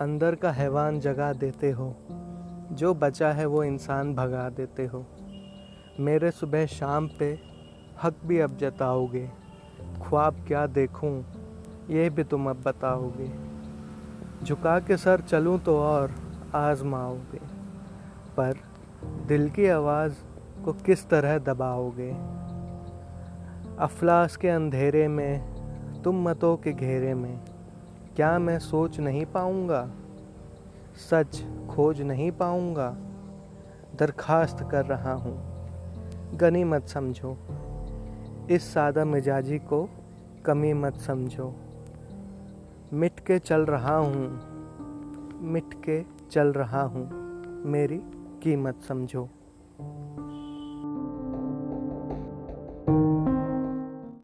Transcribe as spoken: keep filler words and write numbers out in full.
अंदर का हैवान जगा देते हो, जो बचा है वो इंसान भगा देते हो। मेरे सुबह शाम पे हक भी अब जताओगे, ख्वाब क्या देखूं ये भी तुम अब बताओगे। झुका के सर चलूं तो और आजमाओगे, पर दिल की आवाज़ को किस तरह दबाओगे। अफलास के अंधेरे में, तुम मतों के घेरे में, क्या मैं सोच नहीं पाऊँगा, सच खोज नहीं पाऊँगा। दरखास्त कर रहा हूँ, गनी मत समझो, इस सादा मिजाजी को कमी मत समझो। मिट के चल रहा हूँ, मिट के चल रहा हूँ, मेरी कीमत समझो।